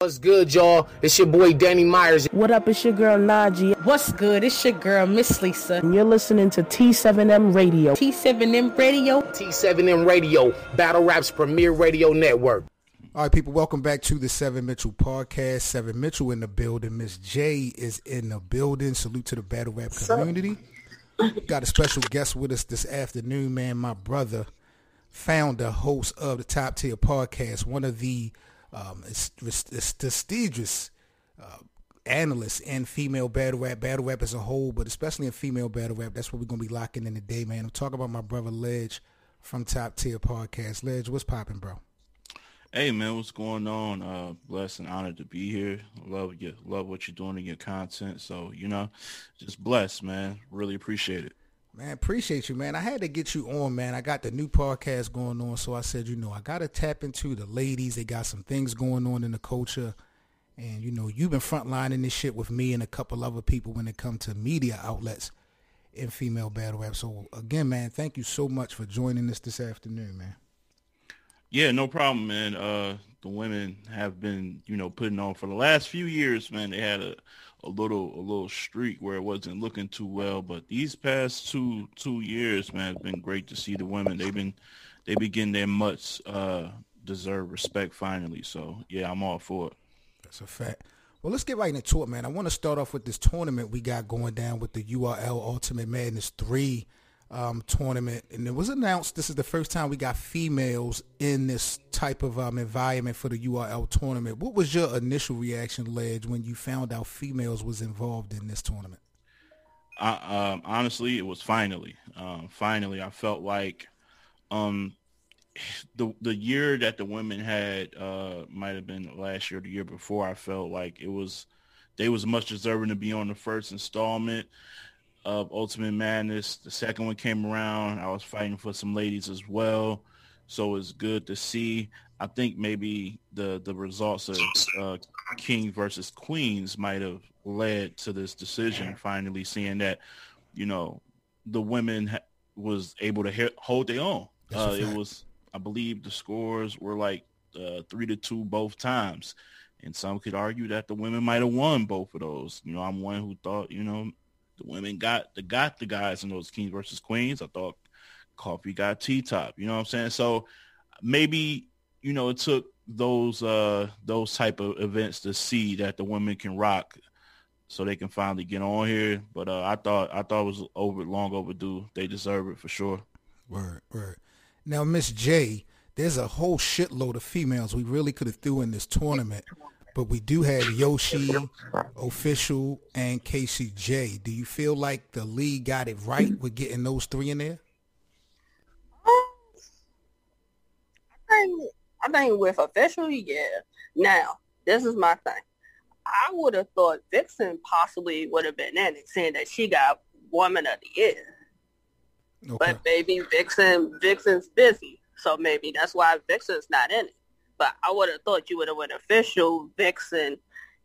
What's good, y'all? It's your boy Danny Myers. What up? It's your girl Najee. What's good? It's your girl Miss Lisa. And you're listening to T7M Radio. T7M Radio. T7M Radio, Battle Rap's premier radio network. All right, people, welcome back to the Seven Mitchell Podcast. Seven Mitchell in the building. Miss J is in the building. Salute to the Battle Rap community. Got a special guest with us this afternoon, man. My brother, founder, host of the Top Tier Podcast, one of the prestigious analysts in female battle rap as a whole, but especially in female battle rap. That's what we're going to be locking in today, man. I'm talking about my brother Ledge from Top Tier Podcast. Ledge, what's popping, bro? Hey, man, what's going on? Blessed and honored to be here. Love what you're doing in your content. So, you know, just blessed, man. Really appreciate it. Man, appreciate you, man. I had to get you on, man. I got the new podcast going on, so I said, you know, I got to tap into the ladies. They got some things going on in the culture, and, you know, you've been frontlining this shit with me and a couple other people when it comes to media outlets in female battle rap. So, again, man, thank you so much for joining us this afternoon, man. Yeah, no problem, man. The women have been, you know, putting on for the last few years, man. They had a little streak where it wasn't looking too well, but these past two years, man, it's been great to see the women. They've been getting their much deserved respect finally. So yeah, I'm all for it. That's a fact. Well, let's get right into it, man. I want to start off with this tournament we got going down with the URL Ultimate Madness 3 tournament, and it was announced this is the first time we got females in this type of environment for the URL tournament. What was your initial reaction, Ledge, when you found out females was involved in this tournament? Honestly, it was finally. I felt like the year that the women had might have been last year or the year before. I felt like they was much deserving to be on the first installment of Ultimate Madness. The second one came around, I was fighting for some ladies as well, so it's good to see. I think maybe the results of King versus Queens might have led to this decision, finally seeing that, you know, the women was able to hold their own. It was, I believe the scores were like 3-2 both times, and some could argue that the women might have won both of those. You know, I'm one who thought, you know, the women got the guys in those Kings versus Queens. I thought Coffee got T-Top. You know what I'm saying? So maybe, you know, it took those type of events to see that the women can rock, so they can finally get on here. But I thought it was long overdue. They deserve it for sure. Word. Now, Miss J, there's a whole shitload of females we really could have threw in this tournament. But we do have Yoshi, Official, and Kacey J. Do you feel like the league got it right with getting those three in there? I think with Official, yeah. Now, this is my thing. I would have thought Vixen possibly would have been in it, saying that she got Woman of the Year. Okay. But maybe Vixen's busy, so maybe that's why Vixen's not in it. But I would have thought you would have went Official, Vixen,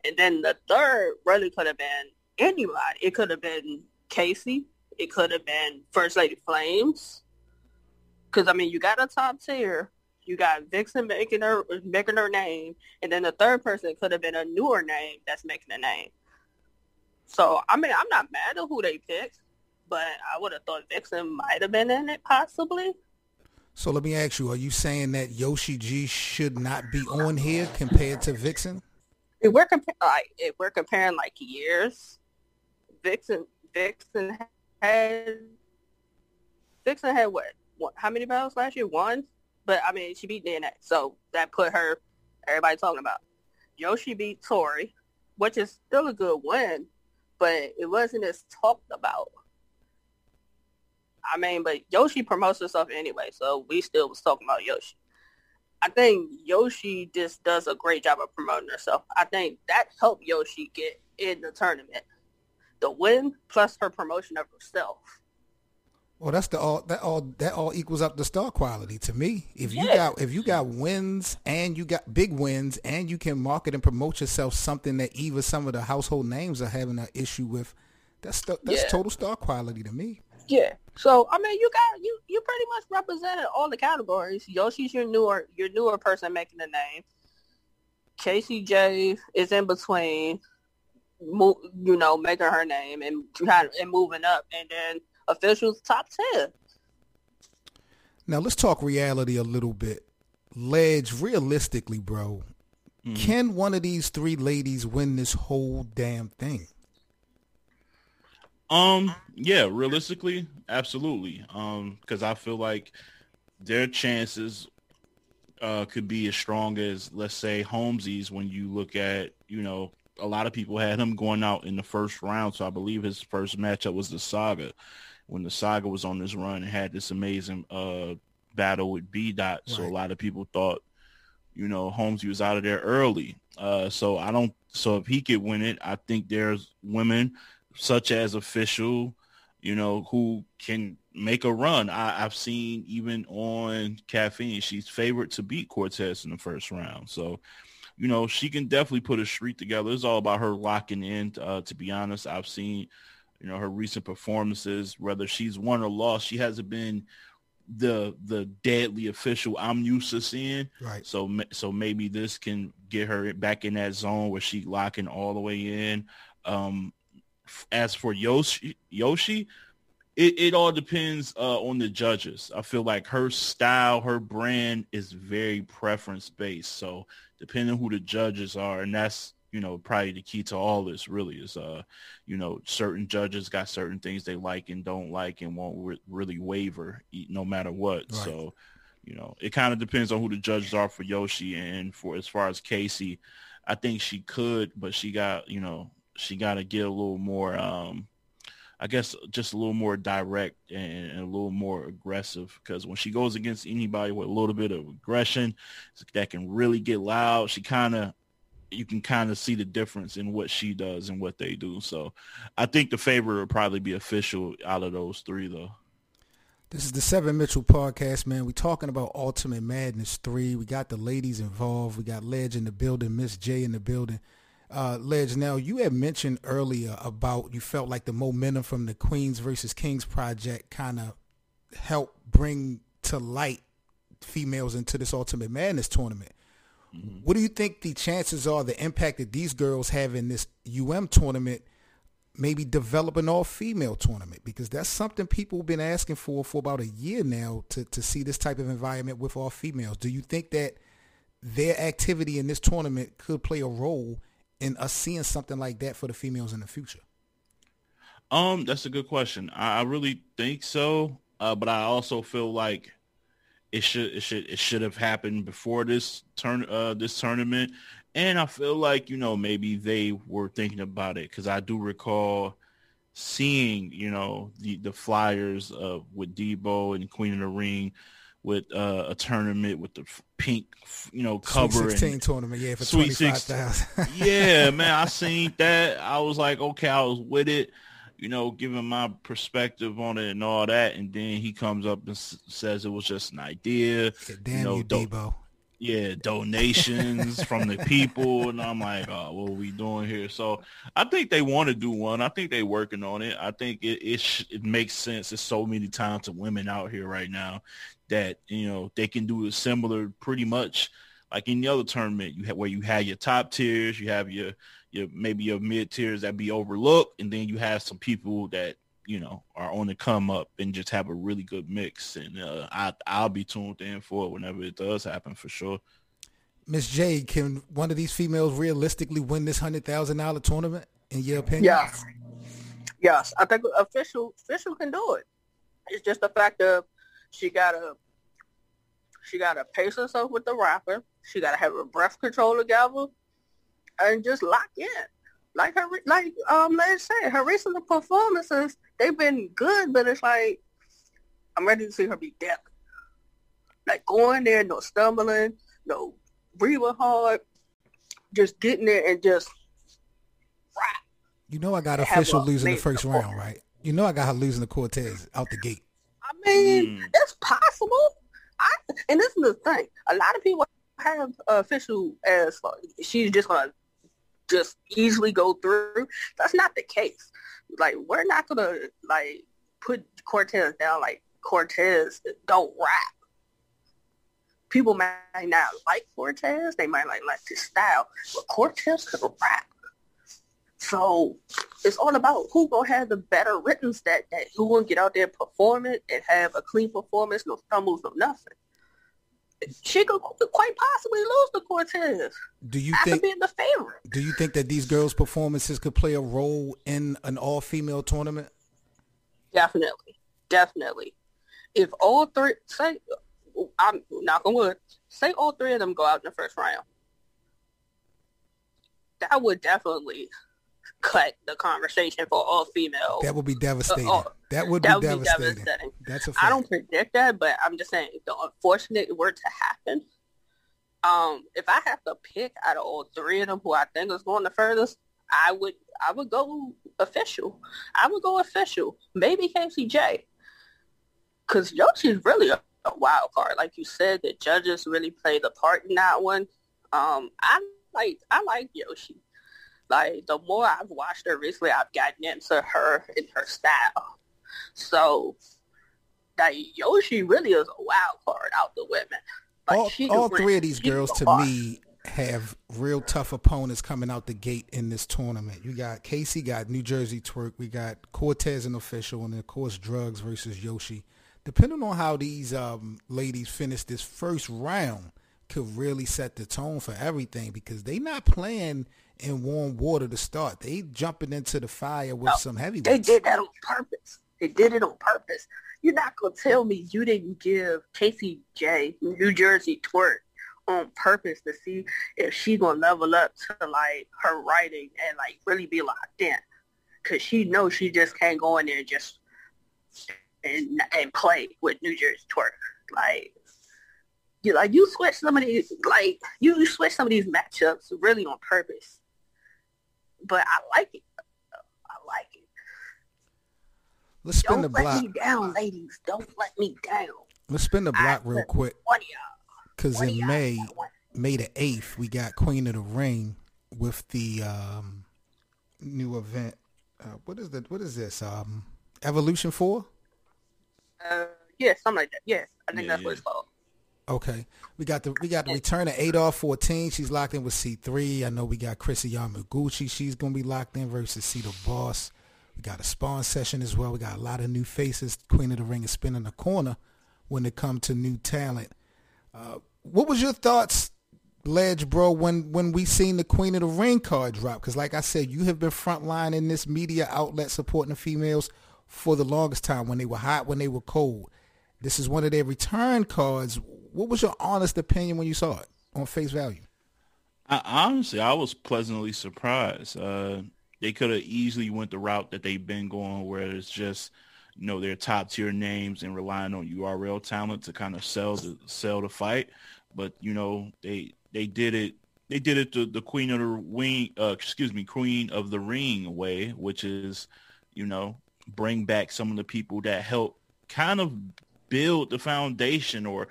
and then the third really could have been anybody. It could have been Kacey. It could have been First Lady Flames. Because, I mean, you got a top tier. You got Vixen making her name. And then the third person could have been a newer name that's making a name. So, I mean, I'm not mad at who they picked. But I would have thought Vixen might have been in it possibly. So let me ask you, are you saying that Yoshi G should not be on here compared to Vixen? If we're comparing like years, Vixen had what? How many battles last year? One? But I mean, she beat DNA, so that put her, everybody talking about. Yoshi beat Tori, which is still a good win, but it wasn't as talked about. I mean, but Yoshi promotes herself anyway, so we still was talking about Yoshi. I think Yoshi just does a great job of promoting herself. I think that helped Yoshi get in the tournament. The win plus her promotion of herself. Well, that's that all equals up to star quality to me. If you got wins and you got big wins and you can market and promote yourself, something that even some of the household names are having an issue with, that's total star quality to me. Yeah. So I mean, you pretty much represented all the categories. Yoshi's your newer person making the name. Kacey J is in between, you know, making her name and trying and moving up, and then Official's top 10. Now let's talk reality a little bit. Ledge, realistically, bro, can one of these three ladies win this whole damn thing? Yeah, realistically, absolutely. Because I feel like their chances could be as strong as, let's say, Holmesy's. When you look at, you know, a lot of people had him going out in the first round. So I believe his first matchup was the Saga, when the Saga was on this run and had this amazing battle with B-Dot. Right. So a lot of people thought, you know, Holmesy was out of there early. So if he could win it, I think there's women such as Official, you know, who can make a run. I've seen even on Caffeine, she's favored to beat Cortez in the first round. So, you know, she can definitely put a streak together. It's all about her locking in, to be honest. I've seen, you know, her recent performances, whether she's won or lost, she hasn't been the deadly Official I'm used to seeing. Right. So maybe this can get her back in that zone where she locking all the way in. As for Yoshi, it all depends on the judges. I feel like her style, her brand is very preference-based. So depending on who the judges are, and that's, you know, probably the key to all this really is, you know, certain judges got certain things they like and don't like and won't really waver no matter what. Right. So, you know, it kind of depends on who the judges are for Yoshi. And for as far as Kacey, I think she could, but she got, you know, she got to get a little more, I guess, just a little more direct and a little more aggressive, because when she goes against anybody with a little bit of aggression that can really get loud, you can kind of see the difference in what she does and what they do. So I think the favorite will probably be Official out of those three, though. This is the Seven Mitchell Podcast, man. We're talking about Ultimate Madness 3. We got the ladies involved. We got Ledge in the building, Miss J in the building. Ledge, now you had mentioned earlier about you felt like the momentum from the Queens versus Kings project kind of helped bring to light females into this Ultimate Madness tournament. Mm-hmm. What do you think the chances are, the impact that these girls have in this tournament, maybe develop an all-female tournament? Because that's something people have been asking for about a year now, to see this type of environment with all females. Do you think that their activity in this tournament could play a role and us seeing something like that for the females in the future? That's a good question. I really think so. But I also feel like it should have happened before this this tournament. And I feel like, you know, maybe they were thinking about it, because I do recall seeing, you know, the flyers with Debo and Queen of the Ring, with a tournament with the pink, you know, cover. Sweet 16 tournament, yeah, for $25,000. Yeah, man, I seen that. I was like, okay, I was with it, you know, giving my perspective on it and all that. And then he comes up and says it was just an idea. Yeah, damn, you know, Debo. Yeah, donations from the people. And I'm like, oh, what are we doing here? So I think they want to do one. I think they're working on it. I think it makes sense. There's so many talented of women out here right now that, you know, they can do a similar, pretty much like any other tournament where you have your top tiers, you have your maybe your mid tiers that be overlooked, and then you have some people that, you know, are on the come up and just have a really good mix. And I'll be tuned in for it whenever it does happen, for sure. Miss J, can one of these females realistically win this $100,000 tournament, in your opinion? Yes. I think Official can do it. It's just the fact of she gotta pace herself with the rapper. She gotta have her breath control together and just lock in. Like said, her recent performances, they've been good, but it's like, I'm ready to see her be dead. Like, going there, no stumbling, no breathing hard, just getting there and just rap. You know I got Official losing the first round, right? You know I got her losing the Cortez out the gate. I mean, it's possible. And this is the thing. A lot of people have Official as she's just going to just easily go through. That's not the case. Like, we're not going to, like, put Cortez down like Cortez don't rap. people might not like Cortez. They might like his style. But Cortez could rap. So it's all about who gonna have the better written that day, who gonna get out there and perform it and have a clean performance, no stumbles, no nothing. She could quite possibly lose to Cortez. After being the favorite. Do you think that these girls' performances could play a role in an all-female tournament? Definitely, definitely. If all three, say, I'm knock on wood, say all three of them go out in the first round, that would definitely cut the conversation for all females. That would be devastating. That would be devastating. That's a fact. I don't predict that, but I'm just saying if the unfortunate were to happen, if I have to pick out of all three of them who I think is going the furthest, I would go official. I would go official. Maybe Kacey J. Because Yoshi's really a wild card. Like you said, the judges really play the part in that one. I like Yoshi. Like, the more I've watched her recently, I've gotten into her and her style. So, like, Yoshi really is a wild card out the women. Like, all three of these girls, to me, have real tough opponents coming out the gate in this tournament. You got Kacey, got New Jersey Twerk, we got Cortez and Official, and then, of course, Drugs versus Yoshi. Depending on how these ladies finish this first round, could really set the tone for everything because they not playing in warm water to start. They jumping into the fire with some heavyweights. They did that on purpose. You're not going to tell me you didn't give Kacey J, New Jersey Twerk, on purpose to see if she going to level up to, like, her writing and, like, really be locked in. Because she knows she just can't go in there and just and play with New Jersey Twerk. You switch some of these matchups really on purpose. But I like it. Let's spin the block. Don't let me down, ladies. Don't let me down. Let's spin the block real quick. Because in May the 8th, we got Queen of the Ring with the new event. What is this? Evolution 4? Yeah, something like that. Yes, I think that's what it's called. Okay, we got the return of Adolph-14. She's locked in with C3. I know we got Chrissy Yamaguchi. She's going to be locked in versus C the Boss. We got a spawn session as well. We got a lot of new faces. Queen of the Ring is spinning the corner when it comes to new talent. What was your thoughts, Ledge, bro, when we seen the Queen of the Ring card drop? Because like I said, you have been frontline in this media outlet supporting the females for the longest time when they were hot, when they were cold. This is one of their return cards. What was your honest opinion when you saw it on face value? I was pleasantly surprised. They could have easily went the route that they've been going where it's just, you know, their top tier names and relying on URL talent to kind of sell the fight. But, you know, they did it. They did it the Queen of the Ring way, which is, you know, bring back some of the people that helped kind of build the foundation or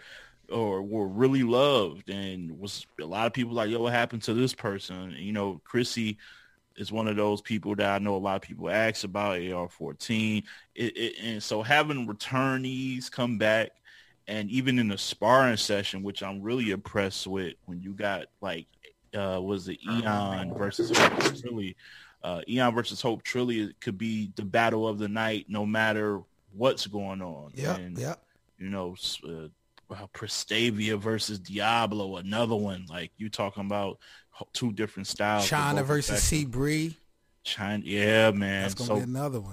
were really loved and was a lot of people like, yo, what happened to this person? And, you know, Chrissy is one of those people that I know a lot of people ask about, AR-14. And so having returnees come back and even in the sparring session, which I'm really impressed with when you got like, Eon versus Hope Trilli. Eon versus Hope Trilli could be the battle of the night no matter what's going on. Yeah, yeah. You know, Prestavia versus Diablo, another one. Like, you talking about two different styles. Chyna versus C3. Chyna, yeah, man. That's going to be another one.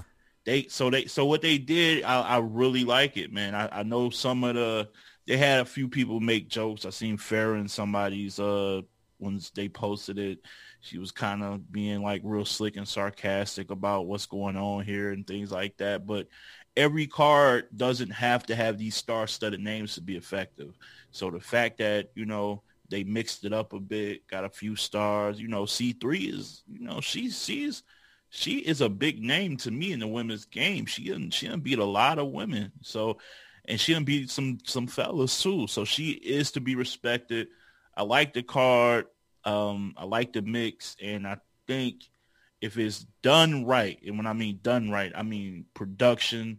So what they did, I really like it, man. I know some of they had a few people make jokes. I seen Farrah in somebody's, once they posted it, she was kind of being, like, real slick and sarcastic about what's going on here and things like that. But every card doesn't have to have these star-studded names to be effective. So the fact that, you know, they mixed it up a bit, got a few stars, you know, C3 is, you know, she is a big name to me in the women's game. She done beat a lot of women. So, and she done beat some fellas too. So she is to be respected. I like the card. I like the mix. And I think if it's done right, and when I mean done right, I mean production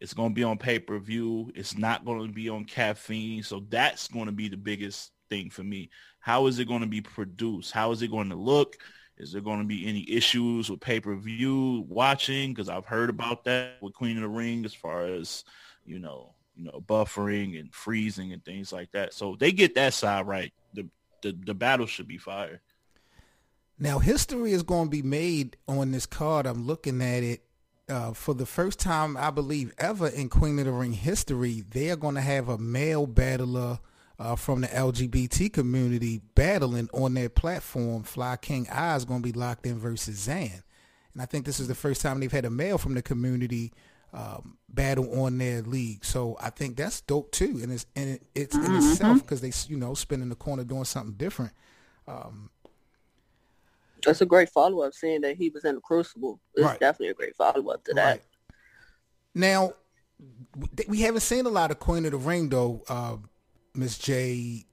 It's going to be on pay-per-view. It's not going to be on Caffeine. So that's going to be the biggest thing for me. How is it going to be produced? How is it going to look? Is there going to be any issues with pay-per-view watching? Because I've heard about that with Queen of the Ring as far as, you know, buffering and freezing and things like that. So if they get that side right, the battle should be fire. Now, history is going to be made on this card. I'm looking at it. For the first time, I believe, ever in Queen of the Ring history, they are going to have a male battler from the LGBT community battling on their platform. Fly King I is going to be locked in versus Zan. And I think this is the first time they've had a male from the community battle on their league. So I think that's dope, too. And it's in itself because they, spin in the corner doing something different. That's a great follow-up, seeing that he was in the Crucible. It's right. Definitely a great follow-up to that. Right. Now, we haven't seen a lot of Queen of the Ring, though, Miss J.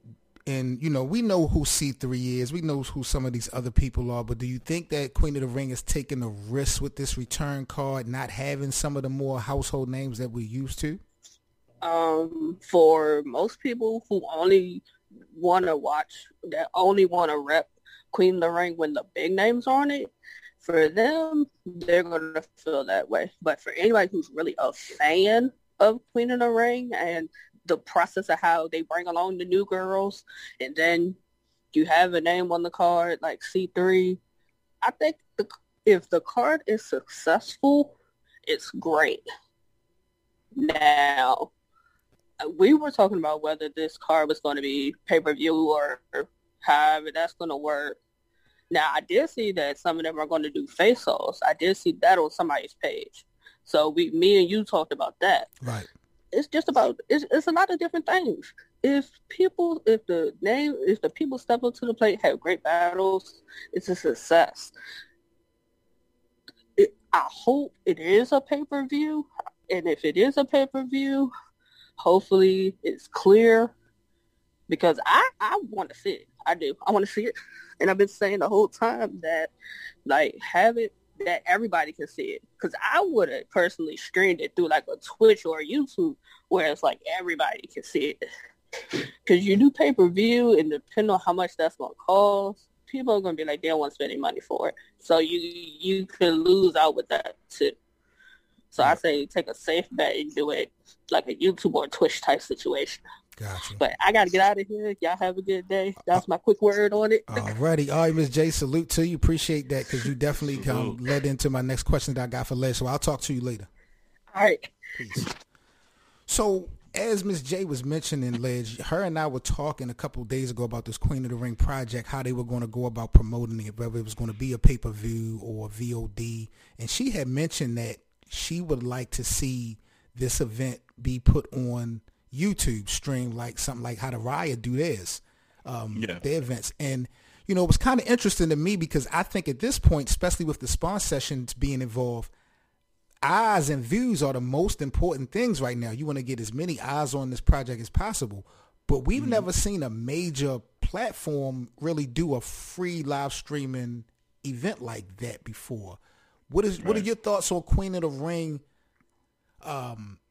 And, we know who C3 is. We know who some of these other people are. But do you think that Queen of the Ring is taking a risk with this return card, not having some of the more household names that we're used to? For most people who only want to watch, that only want to rep Queen of the Ring when the big names are on it, for them, they're going to feel that way. But for anybody who's really a fan of Queen of the Ring and the process of how they bring along the new girls, and then you have a name on the card like C3, I think if the card is successful, it's great. Now, we were talking about whether this card was going to be pay-per-view or however that's going to work. Now, I did see that some of them are going to do face-offs. I did see that on somebody's page. So me and you talked about that. Right. It's just about, it's a lot of different things. If the people step up to the plate, have great battles, it's a success. I hope it is a pay-per-view. And if it is a pay-per-view, hopefully it's clear. Because I want to see it. I do. I want to see it. And I've been saying the whole time that, have it that everybody can see it. Because I would have personally streamed it through, a Twitch or a YouTube where it's, everybody can see it. Because you do pay-per-view, and depending on how much that's going to cost, people are going to be like, they don't want to spend any money for it. So you could lose out with that, too. So I say take a safe bet and do it like a YouTube or Twitch type situation. Gotcha. But I got to get out of here. Y'all have a good day. That's my quick word on it. Alrighty. All right, Ms. J, salute to you. Appreciate that because you definitely led into my next question that I got for Ledge. So I'll talk to you later. All right. Peace. So as Ms. J was mentioning, Ledge, her and I were talking a couple of days ago about this Queen of the Ring project, how they were going to go about promoting it, whether it was going to be a pay-per-view or VOD. And she had mentioned that she would like to see this event be put on YouTube stream, like something like how the Riot do theirs, their events. And, it was kind of interesting to me because I think at this point, especially with the sponsor sessions being involved, eyes and views are the most important things right now. You want to get as many eyes on this project as possible. But we've never seen a major platform really do a free live streaming event like that before. What are your thoughts on Queen of the Ring?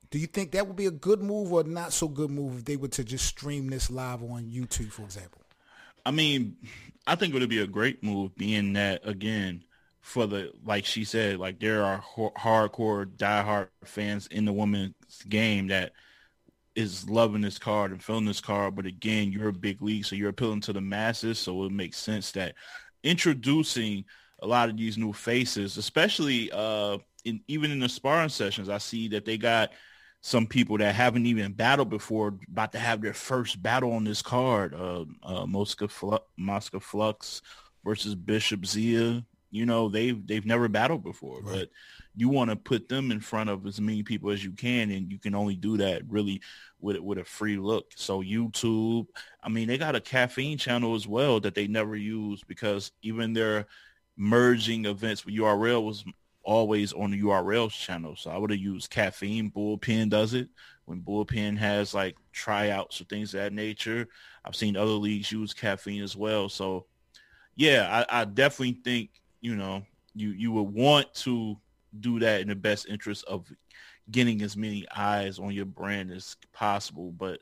Do you think that would be a good move or not so good move if they were to just stream this live on YouTube, for example? I mean, I think it would be a great move, being that, again, for the, like she said, there are hardcore, diehard fans in the women's game that is loving this card and feeling this card. But again, you're a big league, so you're appealing to the masses. So it makes sense that introducing a lot of these new faces, especially even in the sparring sessions, I see that they got some people that haven't even battled before about to have their first battle on this card. Mosca Flux versus Bishop Zia. They've never battled before, right. But you want to put them in front of as many people as you can, and you can only do that really with a free look. So YouTube, I mean, they got a Caffeine channel as well that they never use, because even their merging events with URL was always on the URL's channel. So I would have used Caffeine. Bullpen does it. When Bullpen has tryouts or things of that nature, I've seen other leagues use Caffeine as well. So yeah, I definitely think, you would want to do that in the best interest of getting as many eyes on your brand as possible. But,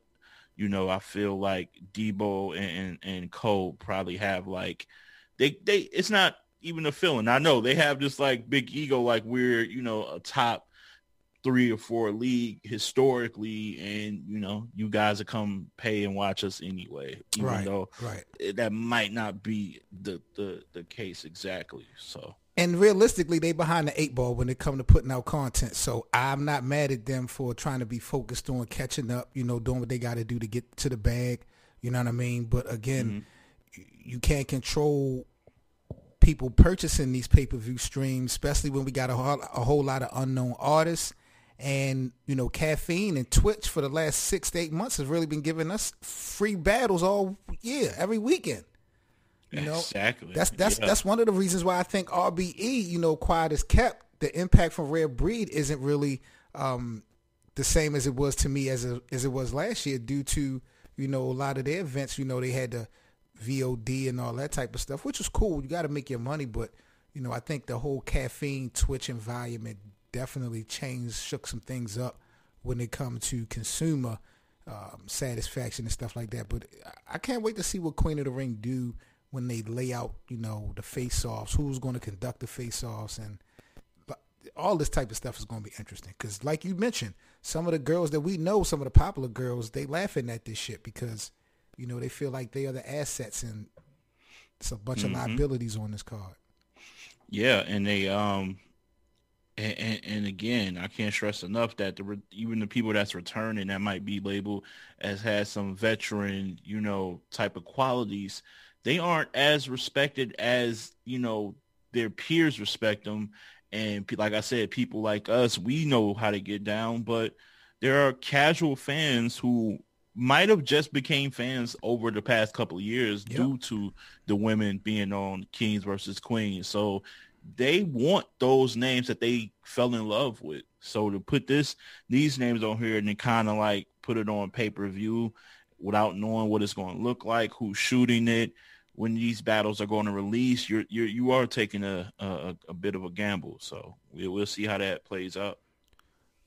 you know, I feel like Debo and Cole probably have like they it's not even a feeling. I know they have this like big ego, like we're, you know, a top 3 or 4 league historically, and you know, you guys will come pay and watch us anyway, even though that might not be the case exactly. So, and realistically, they behind the 8 ball when it comes to putting out content. So I'm not mad at them for trying to be focused on catching up, you know, doing what they got to do to get to the bag, you know what I mean? But again, you can't control people purchasing these pay-per-view streams, especially when we got a whole lot of unknown artists. And, you know, Caffeine and Twitch for the last 6 to 8 months has really been giving us free battles all year, every weekend. You know, exactly. That's one of the reasons why I think RBE, you know, quiet is kept. The impact from Rare Breed isn't really the same as it was to me as it was last year due to, you know, a lot of their events. You know, they had the VOD and all that type of stuff, which is cool. You got to make your money. But, you know, I think the whole Caffeine Twitch environment definitely changed, shook some things up when it comes to consumer satisfaction and stuff like that. But I can't wait to see what Queen of the Ring do when they lay out, you know, the face-offs, who's going to conduct the face-offs, and all this type of stuff is going to be interesting. Because like you mentioned, some of the girls that we know, some of the popular girls, they laughing at this shit because, you know, they feel like they are the assets and it's a bunch of liabilities on this card. Yeah, and they and again, I can't stress enough that even the people that's returning that might be labeled as has some veteran, you know, type of qualities, they aren't as respected as, you know, their peers respect them. And like I said, people like us, we know how to get down, but there are casual fans who might have just became fans over the past couple of years due to the women being on Kings versus Queens. So they want those names that they fell in love with. So to put these names on here and then kind of like put it on pay-per-view without knowing what it's going to look like, who's shooting it, when these battles are going to release, you are taking a bit of a gamble. So we'll see how that plays out.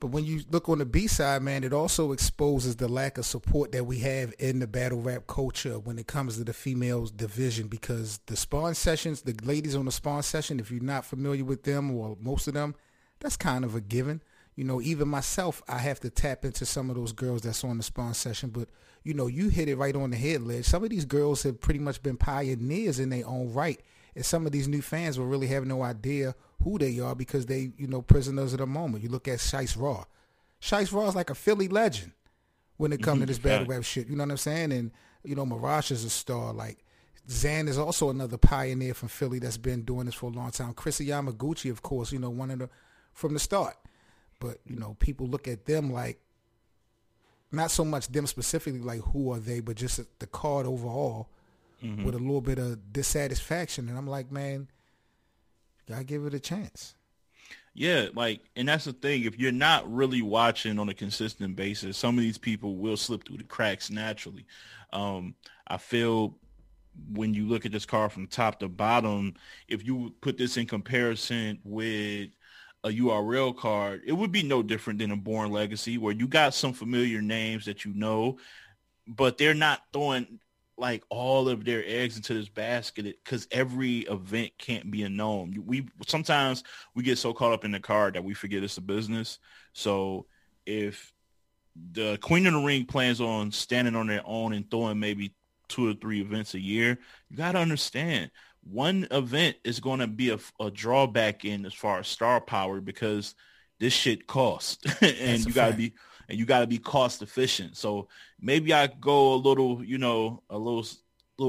But when you look on the B side, man, it also exposes the lack of support that we have in the battle rap culture when it comes to the females division, because the spawn sessions, the ladies on the spawn session, if you're not familiar with them or most of them, that's kind of a given. You know, even myself, I have to tap into some of those girls that's on the spawn session, but you know, you hit it right on the head, Ledge. Some of these girls have pretty much been pioneers in their own right. And some of these new fans will really have no idea who they are because they, you know, prisoners of the moment. You look at Shice Raw. Shice Raw is like a Philly legend when it comes to this battle rap shit. You know what I'm saying? And, you know, Mirage is a star. Like, Zan is also another pioneer from Philly that's been doing this for a long time. Chrissy Yamaguchi, of course, you know, one of the, from the start. But, you know, people look at them like, not so much them specifically, like who are they, but just the card overall with a little bit of dissatisfaction. And I'm like, man, you gotta give it a chance. Yeah, like, and that's the thing. If you're not really watching on a consistent basis, some of these people will slip through the cracks naturally. I feel when you look at this card from top to bottom, if you put this in comparison with a URL card, it would be no different than a Born Legacy where you got some familiar names that you know, but they're not throwing like all of their eggs into this basket because every event can't be a known. Sometimes we get so caught up in the card that we forget it's a business. So if the Queen of the Ring plans on standing on their own and throwing maybe 2 or 3 events a year, you got to understand one event is going to be a drawback in as far as star power because this shit costs, and you gotta be cost efficient. So maybe I go a little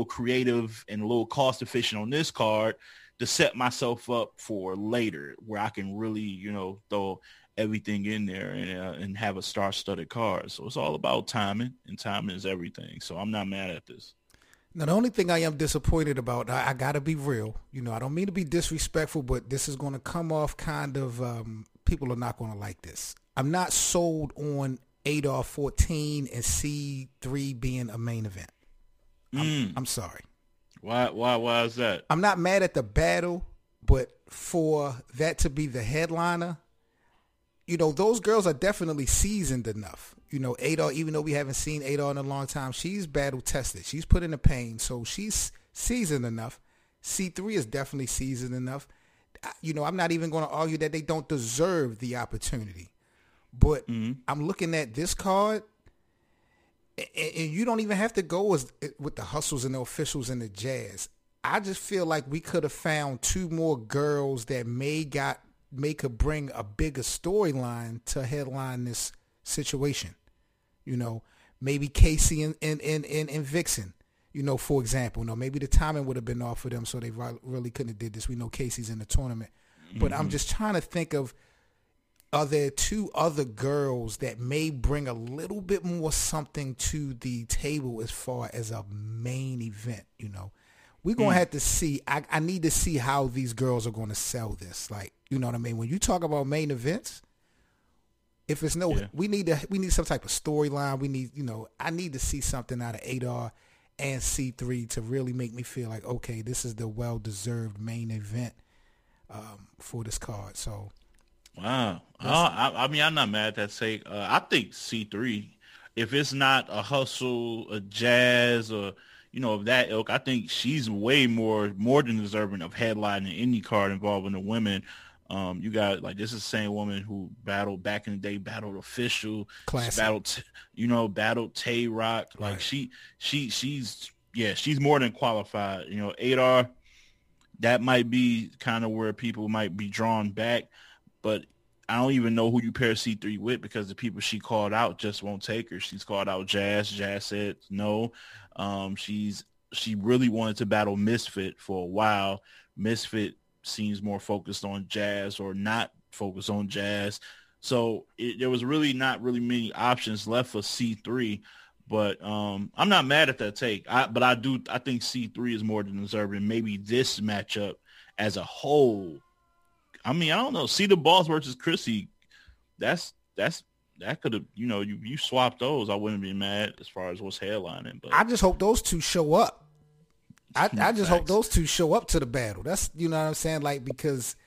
creative and a little cost efficient on this card to set myself up for later, where I can really, you know, throw everything in there and have a star-studded card. So it's all about timing, and timing is everything. So I'm not mad at this. Now, the only thing I am disappointed about, I got to be real. You know, I don't mean to be disrespectful, but this is going to come off kind of, people are not going to like this. I'm not sold on Adolph-14 and C3 being a main event. I'm sorry. Why is that? I'm not mad at the battle, but for that to be the headliner, you know, those girls are definitely seasoned enough. You know, Adol, even though we haven't seen Adol in a long time, she's battle tested. She's put in the pain, so she's seasoned enough. C3 is definitely seasoned enough. You know, I'm not even going to argue that they don't deserve the opportunity. But I'm looking at this card, and you don't even have to go with the Hustles and the Officials and the Jazz. I just feel like we could have found two more girls that could bring a bigger storyline to headline this situation. You know, maybe Kacey and Vixen, you know, for example. No, maybe the timing would have been off for them, so they really couldn't have did this. We know Kacey's in the tournament. But I'm just trying to think of, are there two other girls that may bring a little bit more something to the table as far as a main event, you know? We're going to have to see. I need to see how these girls are going to sell this. Like, you know what I mean? When you talk about main events, if it's no, we need some type of storyline. We need, you know, I need to see something out of Adol and C3 to really make me feel like, okay, this is the well-deserved main event for this card. So, wow. I mean, I'm not mad at that. Say, I think C3, if it's not a Hustle, a Jazz, or, you know, of that ilk, I think she's way more than deserving of headlining any card involving the women. You got, like, this is the same woman who battled back in the day, battled Official, battled, you know, battled Tay Rock. Like, right. She's more than qualified. You know, Adar, that might be kind of where people might be drawn back, but I don't even know who you pair C3 with, because the people she called out just won't take her. She's called out Jazz. Jazz said no. She really wanted to battle Misfit for a while. Misfit seems more focused on Jazz, or not focused on Jazz. So there was really not really many options left for C3. But I'm not mad at that take. I think C3 is more than deserving. Maybe this matchup as a whole. I mean, I don't know. C the Boss versus Chrissy, that could have, you know, you swap those. I wouldn't be mad as far as what's headlining. But I just hope those two show up. I just hope those two show up to the battle. That's, you know what I'm saying? Like, because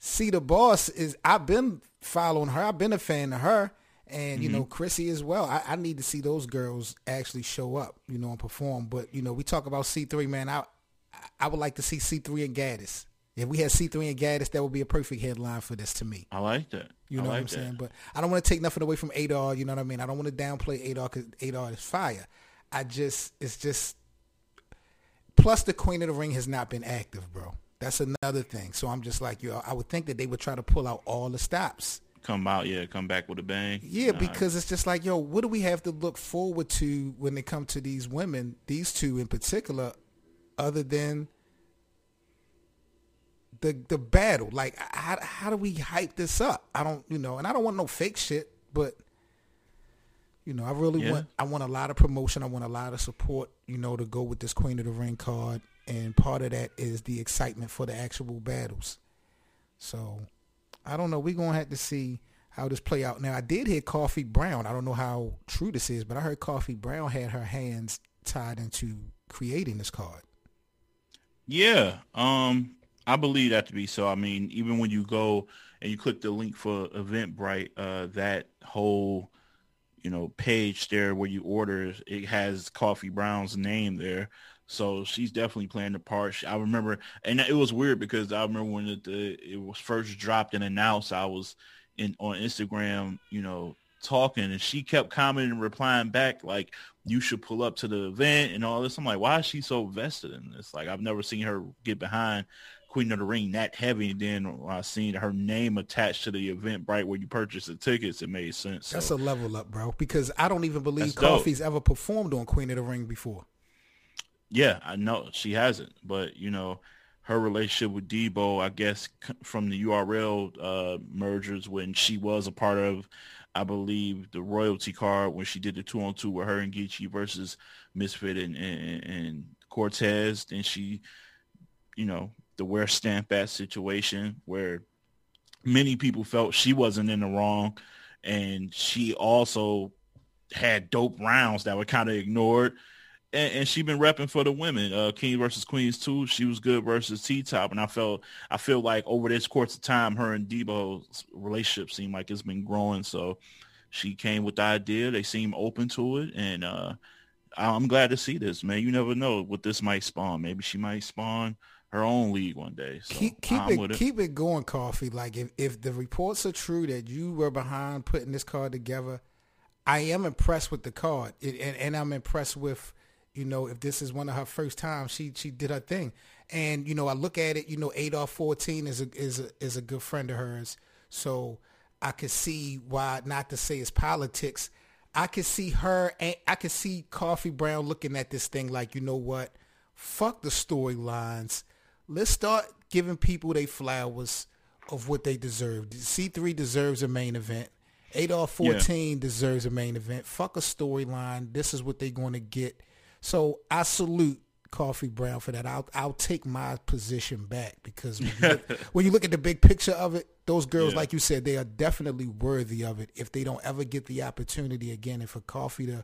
C the Boss is, I've been following her. I've been a fan of her, and, you know, Chrissy as well. I need to see those girls actually show up, you know, and perform. But, you know, we talk about C3, man. I would like to see C3 and Gaddis. If we had C3 and Gaddis, that would be a perfect headline for this to me. I like that. You know what I'm saying? But I don't want to take nothing away from Adol, you know what I mean? I don't want to downplay Adol, because Adol is fire. Plus the Queen of the Ring has not been active, bro. That's another thing. So I'm just like, yo, I would think that they would try to pull out all the stops. Come back with a bang. Yeah, because it's just like, yo, what do we have to look forward to when it comes to these women, these two in particular, other than the battle? Like, how do we hype this up? I don't, you know, and I don't want no fake shit, but, you know, I really want a lot of promotion. I want a lot of support, you know, to go with this Queen of the Ring card, and part of that is the excitement for the actual battles. So I don't know, we're gonna have to see how this play out. Now, I did hear Coffee Brown, I don't know how true this is, but I heard Coffee Brown had her hands tied into creating this card. I believe that to be so. I mean, even when you go and you click the link for Eventbrite, that whole, you know, page there where you order, it has Coffee Brown's name there. So she's definitely playing the part. I remember, and it was weird because I remember when it was first dropped and announced, I was on Instagram, you know, talking, and she kept commenting and replying back like, you should pull up to the event and all this. I'm like, why is she so vested in this? Like, I've never seen her get behind Queen of the Ring that heavy. And then I seen her name attached to the event right where you purchase the tickets. It made sense. That's a level up, bro, because I don't even believe Coffee's ever performed on Queen of the Ring before. Yeah, I know she hasn't, but, you know, her relationship with Debo, I guess, from the URL mergers, when she was a part of, I believe, the royalty card, when she did the 2-on-2 with her and Geechee versus Misfit and Cortez, and she, you know, the wear stamp at situation where many people felt she wasn't in the wrong, and she also had dope rounds that were kind of ignored. and she been repping for the women. King versus Queens too. She was good versus T-Top, and I feel like over this course of time, her and Debo's relationship seemed like it's been growing. So she came with the idea. They seem open to it, and I'm glad to see this, man. You never know what this might spawn. Maybe she might spawn her own league one day. So keep it going, Coffee. Like if the reports are true that you were behind putting this card together, I am impressed with the card, and I'm impressed with, if this is one of her first times, she did her thing. And I look at it, Adolph-14 is a good friend of hers, so I could see why, not to say it's politics, I could see her, and I could see Coffee Brown looking at this thing like, you know what, fuck the storylines, let's start giving people their flowers of what they deserve. C3 deserves a main event. Adolph-14 deserves a main event. Fuck a storyline. This is what they're going to get. So I salute Coffee Brown for that. I'll take my position back, because when you look at the big picture of it, those girls, like you said, they are definitely worthy of it if they don't ever get the opportunity again. And for Coffee to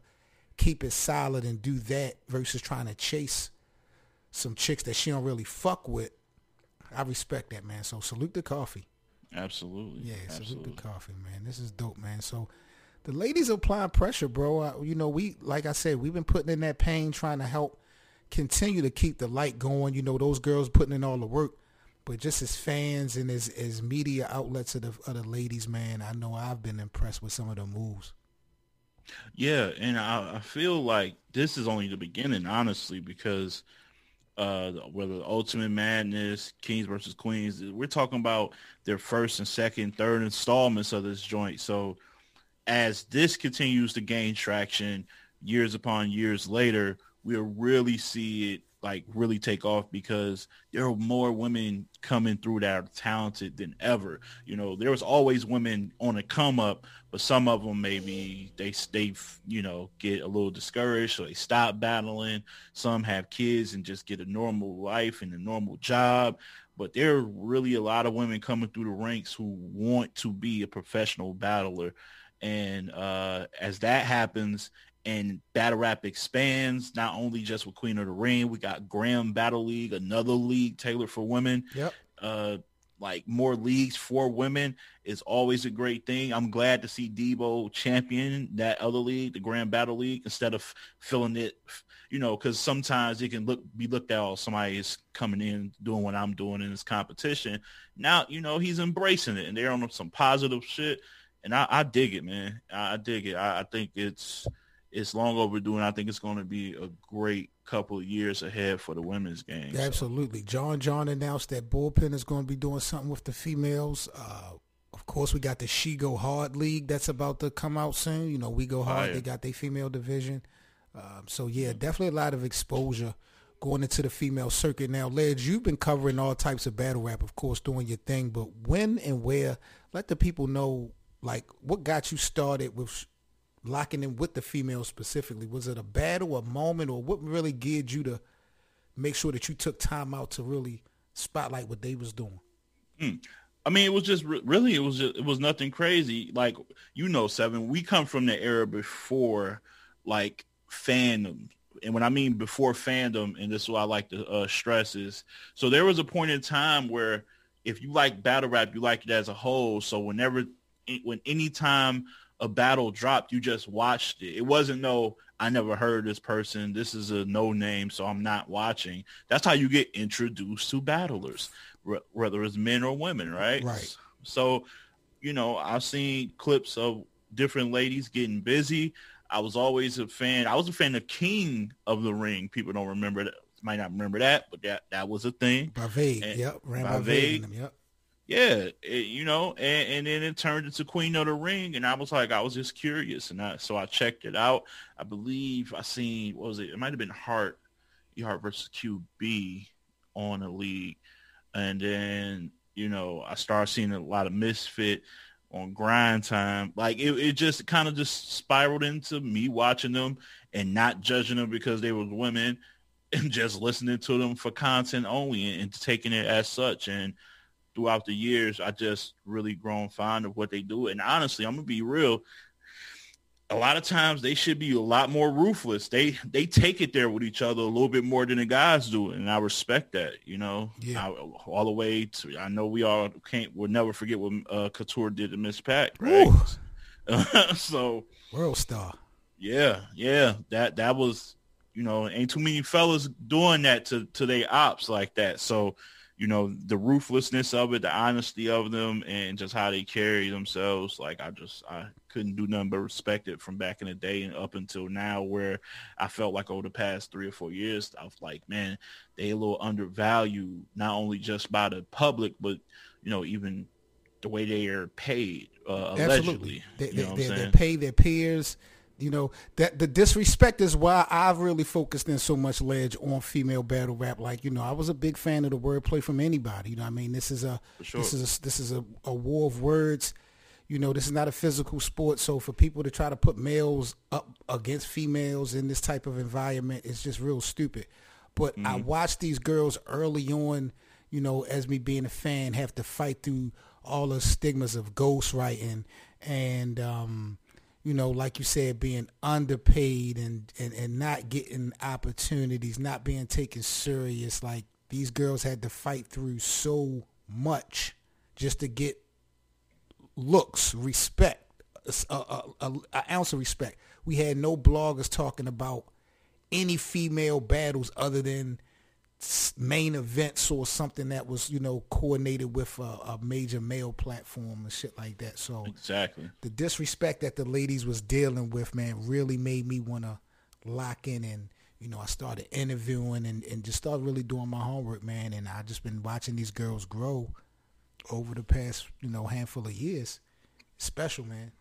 keep it solid and do that versus trying to chase some chicks that she don't really fuck with, I respect that, man. So salute the Coffee. Absolutely. Yeah, salute the Coffee, man. This is dope, man. So the ladies applying pressure, bro. We, like I said, we've been putting in that pain, trying to help continue to keep the light going. Those girls putting in all the work. But just as fans and as media outlets of the ladies, man, I know I've been impressed with some of the moves. Yeah, and I feel like this is only the beginning, honestly, because whether Ultimate Madness, Kings versus Queens, we're talking about their first and second, third installments of this joint. So as this continues to gain traction years upon years later, we'll really see it really take off, because there are more women coming through that are talented than ever. There was always women on a come up, but some of them maybe they get a little discouraged, so they stop battling. Some have kids and just get a normal life and a normal job. But there are really a lot of women coming through the ranks who want to be a professional battler. And as that happens, and battle rap expands, not only just with Queen of the Ring, we got Grand Battle League, another league tailored for women. Yep. More leagues for women is always a great thing. I'm glad to see Debo champion that other league, the Grand Battle League, instead of filling it, because sometimes it can be looked at, somebody is coming in doing what I'm doing in this competition. Now, he's embracing it, and they're on some positive shit. And I dig it, man. I dig it. I think it's long overdue, and I think it's going to be a great couple of years ahead for the women's game. Absolutely. So. John announced that Bullpen is going to be doing something with the females. Of course, we got the She Go Hard League that's about to come out soon. We Go Hard, they got their female division. Definitely a lot of exposure going into the female circuit. Now, Ledge, you've been covering all types of battle rap, of course, doing your thing, but when and where, let the people know, what got you started with locking in with the females specifically? Was it a battle, a moment, or what really geared you to make sure that you took time out to really spotlight what they was doing? I mean, it was just it was nothing crazy. Seven, we come from the era before fandom. And when I mean before fandom, and this is what I like to stress is, so there was a point in time where if you like battle rap, you like it as a whole. So when any time a battle dropped, you just watched it. It wasn't I never heard this person, this is a no name, so I'm not watching. That's how you get introduced to battlers, whether it's men or women, right? So, I've seen clips of different ladies getting busy. I was always a fan. I was a fan of King of the Ring. People don't remember that, might not remember that, but that was a thing. By Vague. Yeah, and then it turned into Queen of the Ring, and I was just curious, and so I checked it out. I believe I seen, what was it? It might have been Hart versus QB on a league, and then I started seeing a lot of Misfit on Grind Time. It just kind of just spiraled into me watching them and not judging them because they were women, and just listening to them for content only and taking it as such. And throughout the years, I just really grown fond of what they do. And honestly, I'm going to be real. a lot of times they should be a lot more ruthless. They take it there with each other a little bit more than the guys do, and I respect that. You know, yeah. All the way to, I know we all can't. We'll never forget what Couture did to Miss Pac, right? So world star. Yeah. That was, you know, ain't too many fellas doing that to their ops like that. So, you know, the ruthlessness of it, the honesty of them, and just how they carry themselves. Like, I couldn't do nothing but respect it from back in the day and up until now, where I felt like over the past 3 or 4 years, I was like, man, they a little undervalued, not only just by the public, but, you know, even the way they are paid, allegedly. They pay their peers. You know, that the disrespect is why I've really focused in so much, Ledge, on female battle rap. Like, you know, I was a big fan of the wordplay from anybody. You know what I mean? This is a war of words. You know, this is not a physical sport. So for people to try to put males up against females in this type of environment, it's just real stupid. But I watched these girls early on, you know, as me being a fan, have to fight through all the stigmas of ghostwriting and, you know, like you said, being underpaid and not getting opportunities, not being taken serious. Like, these girls had to fight through so much just to get looks, respect, an ounce of respect. We had no bloggers talking about any female battles other than main events or something that was, you know, coordinated with a major male platform and shit like that. So exactly, the disrespect that the ladies was dealing with, man, really made me want to lock in. And, you know, I started interviewing and just started really doing my homework, man. And I just been watching these girls grow over the past, you know, handful of years. Special, man.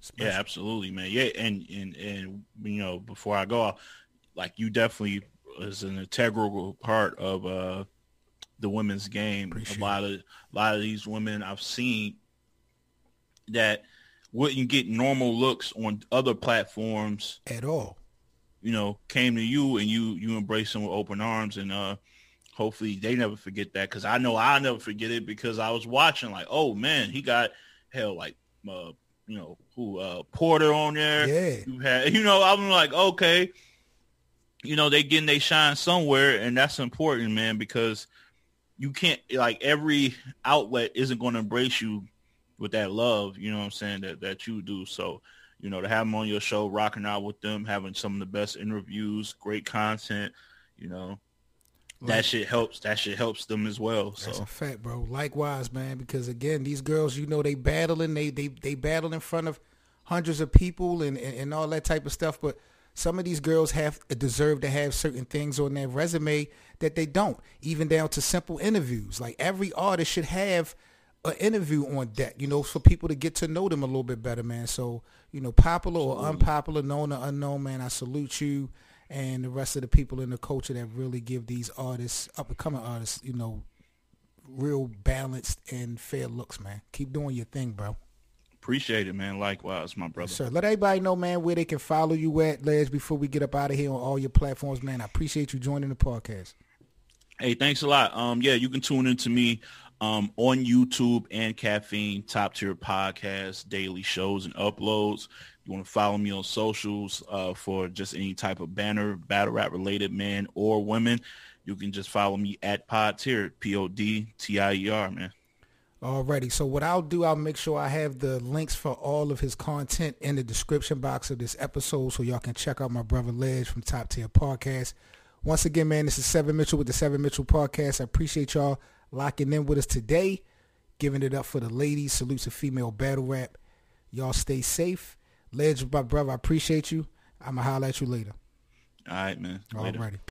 Special. Yeah, absolutely, man. Yeah. And, you know, before I go, like, you definitely is an integral part of the women's game. Appreciate a lot of these women I've seen that wouldn't get normal looks on other platforms at all, you know, came to you, and you embrace them with open arms. And hopefully they never forget that, because I know I'll never forget it, because I was watching like, oh man, he got hell, like you know who, Porter on there. Yeah, you had, you know, I'm like, okay, you know, they getting they shine somewhere, and that's important, man, because you can't, like, every outlet isn't going to embrace you with that love, you know what I'm saying, that you do. So, you know, to have them on your show, rocking out with them, having some of the best interviews, great content, you know, that shit helps them as well. That's a fact, bro. Likewise, man, because again, these girls, you know, they battling, they battle in front of hundreds of people and all that type of stuff, but some of these girls deserve to have certain things on their resume that they don't, even down to simple interviews. Like, every artist should have an interview on deck, you know, for people to get to know them a little bit better, man. So, you know, popular or unpopular, known or unknown, man, I salute you and the rest of the people in the culture that really give these artists, up-and-coming artists, you know, real balanced and fair looks, man. Keep doing your thing, bro. Appreciate it, man. Likewise, my brother. Sir, let everybody know, man, where they can follow you at, Ledge, before we get up out of here on all your platforms, man. I appreciate you joining the podcast. Hey, thanks a lot. Yeah, you can tune into me on YouTube and Caffeine, Top Tier Podcast, daily shows and uploads. You want to follow me on socials for just any type of banner, battle rap related, man or women. You can just follow me at Pod Tier, PODTIER, man. Alrighty, so what I'll do, I'll make sure I have the links for all of his content in the description box of this episode, so y'all can check out my brother Ledge from Top Tier Podcast. Once again, man, this is Seven Mitchell with the Seven Mitchell Podcast. I appreciate y'all locking in with us today, giving it up for the ladies. Salute to female battle rap. Y'all stay safe. Ledge, my brother, I appreciate you. I'm going to holler at you later. All right, man. Later. Alrighty.